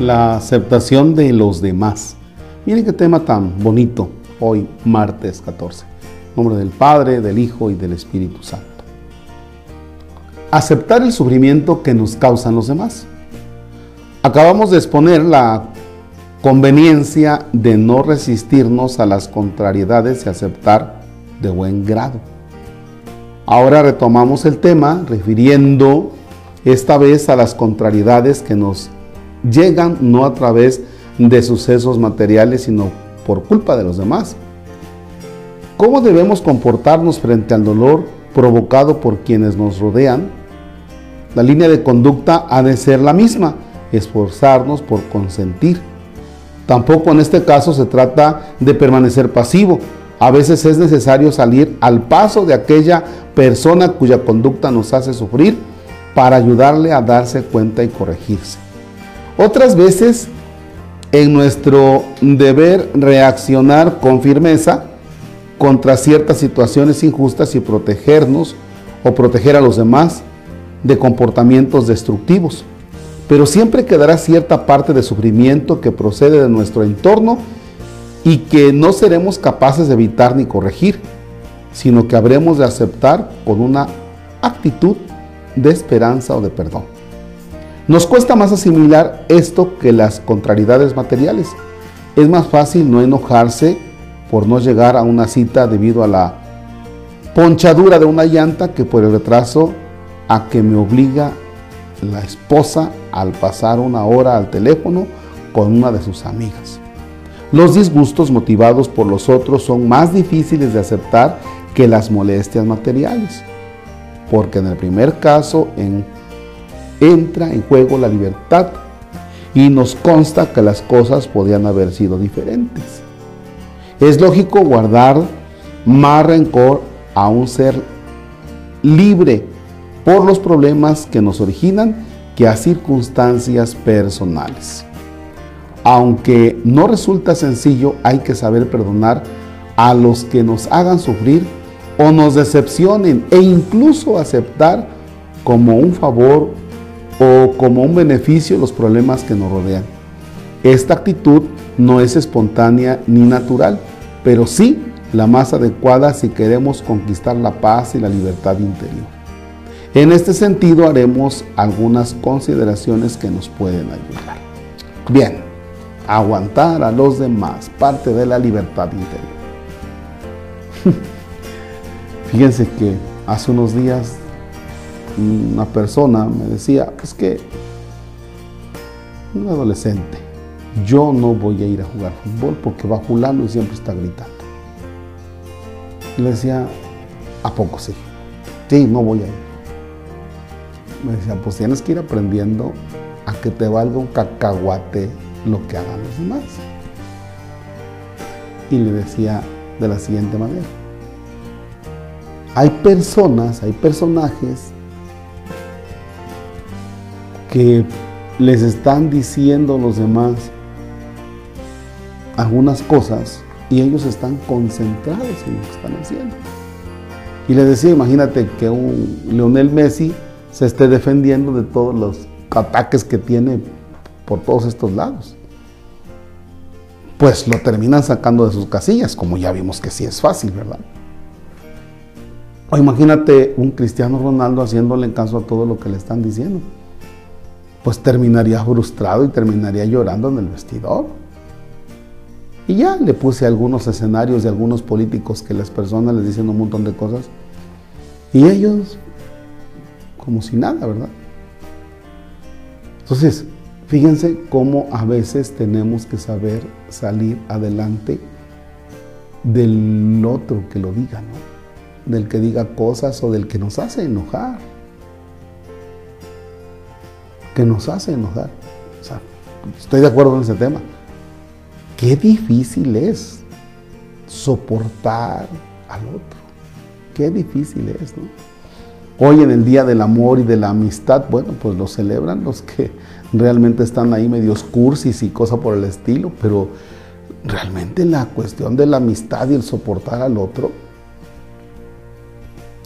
la aceptación de los demás. Miren qué tema tan bonito, hoy martes 14. En nombre del Padre, del Hijo y del Espíritu Santo. Aceptar el sufrimiento que nos causan los demás. Acabamos de exponer la conveniencia de no resistirnos a las contrariedades y aceptar de buen grado. Ahora retomamos el tema, refiriendo esta vez a las contrariedades que nos llegan no a través de sucesos materiales, sino por culpa de los demás. ¿Cómo debemos comportarnos frente al dolor provocado por quienes nos rodean? La línea de conducta ha de ser la misma, esforzarnos por consentir. Tampoco en este caso se trata de permanecer pasivo. A veces es necesario salir al paso de aquella persona cuya conducta nos hace sufrir para ayudarle a darse cuenta y corregirse. Otras veces, en nuestro deber reaccionar con firmeza contra ciertas situaciones injustas y protegernos o proteger a los demás de comportamientos destructivos. Pero siempre quedará cierta parte de sufrimiento que procede de nuestro entorno y que no seremos capaces de evitar ni corregir, sino que habremos de aceptar con una actitud de esperanza o de perdón. Nos cuesta más asimilar esto que las contrariedades materiales. Es más fácil no enojarse por no llegar a una cita debido a la ponchadura de una llanta que por el retraso a que me obliga la esposa al pasar una hora al teléfono con una de sus amigas. Los disgustos motivados por los otros son más difíciles de aceptar que las molestias materiales, porque en el primer caso entra en juego la libertad y nos consta que las cosas podían haber sido diferentes. Es lógico guardar más rencor a un ser libre por los problemas que nos originan que a circunstancias personales. Aunque no resulta sencillo, hay que saber perdonar a los que nos hagan sufrir o nos decepcionen, e incluso aceptar como un favor o como un beneficio los problemas que nos rodean. Esta actitud no es espontánea ni natural, pero sí la más adecuada si queremos conquistar la paz y la libertad interior. En este sentido haremos algunas consideraciones que nos pueden ayudar. Bien. Aguantar a los demás, parte de la libertad interior. Fíjense que hace unos días una persona me decía, es que un adolescente, yo no voy a ir a jugar fútbol porque va fulano y siempre está gritando. Y le decía, ¿a poco sí? Sí, no voy a ir. Me decía, pues tienes que ir aprendiendo a que te valga un cacahuate lo que hagan los demás. Y le decía de la siguiente manera: hay personas, hay personajes que les están diciendo a los demás algunas cosas y ellos están concentrados en lo que están haciendo. Y les decía, imagínate que un Lionel Messi se esté defendiendo de todos los ataques que tiene por todos estos lados. Pues lo terminan sacando de sus casillas, como ya vimos que sí es fácil, ¿verdad? O imagínate un Cristiano Ronaldo haciéndole caso a todo lo que le están diciendo. Pues terminaría frustrado y terminaría llorando en el vestidor. Y ya le puse algunos escenarios de algunos políticos que las personas les dicen un montón de cosas y ellos como si nada, ¿verdad? Entonces, fíjense cómo a veces tenemos que saber salir adelante del otro que lo diga, ¿no? Del que diga cosas o del que nos hace enojar. Que nos hace enojar. O sea, estoy de acuerdo en ese tema. Qué difícil es soportar al otro. Qué difícil es, ¿no? Hoy en el Día del Amor y de la Amistad, bueno, pues lo celebran los que realmente están ahí medios cursis y cosa por el estilo, pero realmente la cuestión de la amistad y el soportar al otro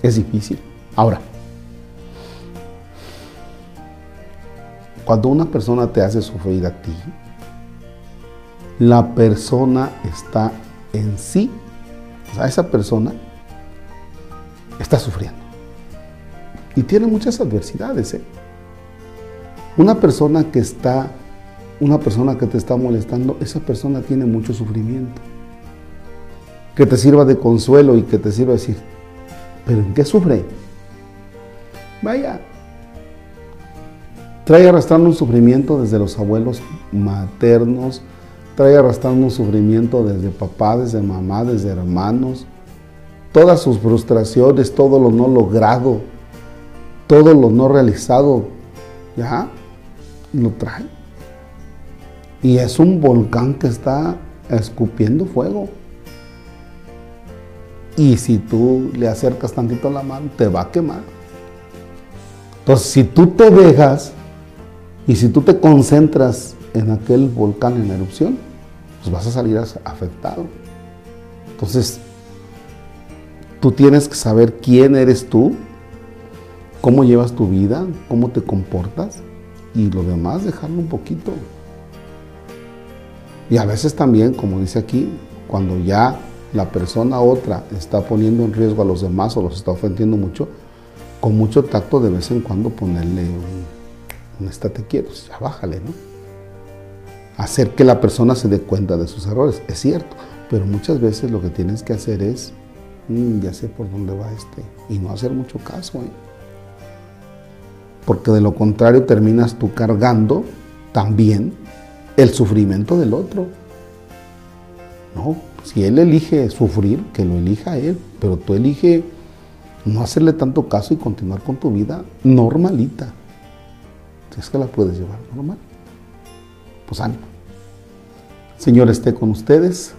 es difícil. Ahora, Cuando una persona te hace sufrir a ti, la persona está en sí, o sea, esa persona está sufriendo y tiene muchas adversidades, ¿eh? Una persona que te está molestando, esa persona tiene mucho sufrimiento. Que te sirva de consuelo y que te sirva de decir, ¿pero en qué sufre? Vaya, trae arrastrando un sufrimiento desde los abuelos maternos, trae arrastrando un sufrimiento desde papá, desde mamá, desde hermanos, todas sus frustraciones, todo lo no logrado, todo lo no realizado, ya, lo trae. Y es un volcán que está escupiendo fuego. Y si tú le acercas tantito la mano, te va a quemar. Entonces, si tú te dejas y si tú te concentras en aquel volcán en erupción, pues vas a salir afectado. Entonces, tú tienes que saber quién eres tú, cómo llevas tu vida, cómo te comportas y lo demás dejarlo un poquito. Y a veces también, como dice aquí, cuando ya la persona otra está poniendo en riesgo a los demás o los está ofendiendo mucho, con mucho tacto de vez en cuando ponerle un estate quieto, ya bájale, ¿no? Hacer que la persona se dé cuenta de sus errores, es cierto, pero muchas veces lo que tienes que hacer es, ya sé por dónde va este, y no hacer mucho caso, ¿eh? Porque de lo contrario terminas tú cargando también el sufrimiento del otro, ¿no? Si él elige sufrir, que lo elija él, pero tú elige no hacerle tanto caso y continuar con tu vida normalita. Si es que la puedes llevar normal, pues ánimo. Señor, esté con ustedes.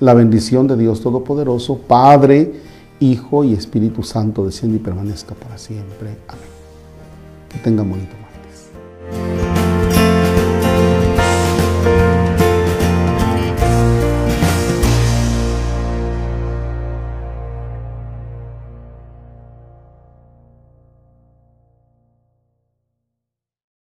La bendición de Dios Todopoderoso, Padre, Hijo y Espíritu Santo, descienda y permanezca para siempre. Amén. Que tengan bonito martes.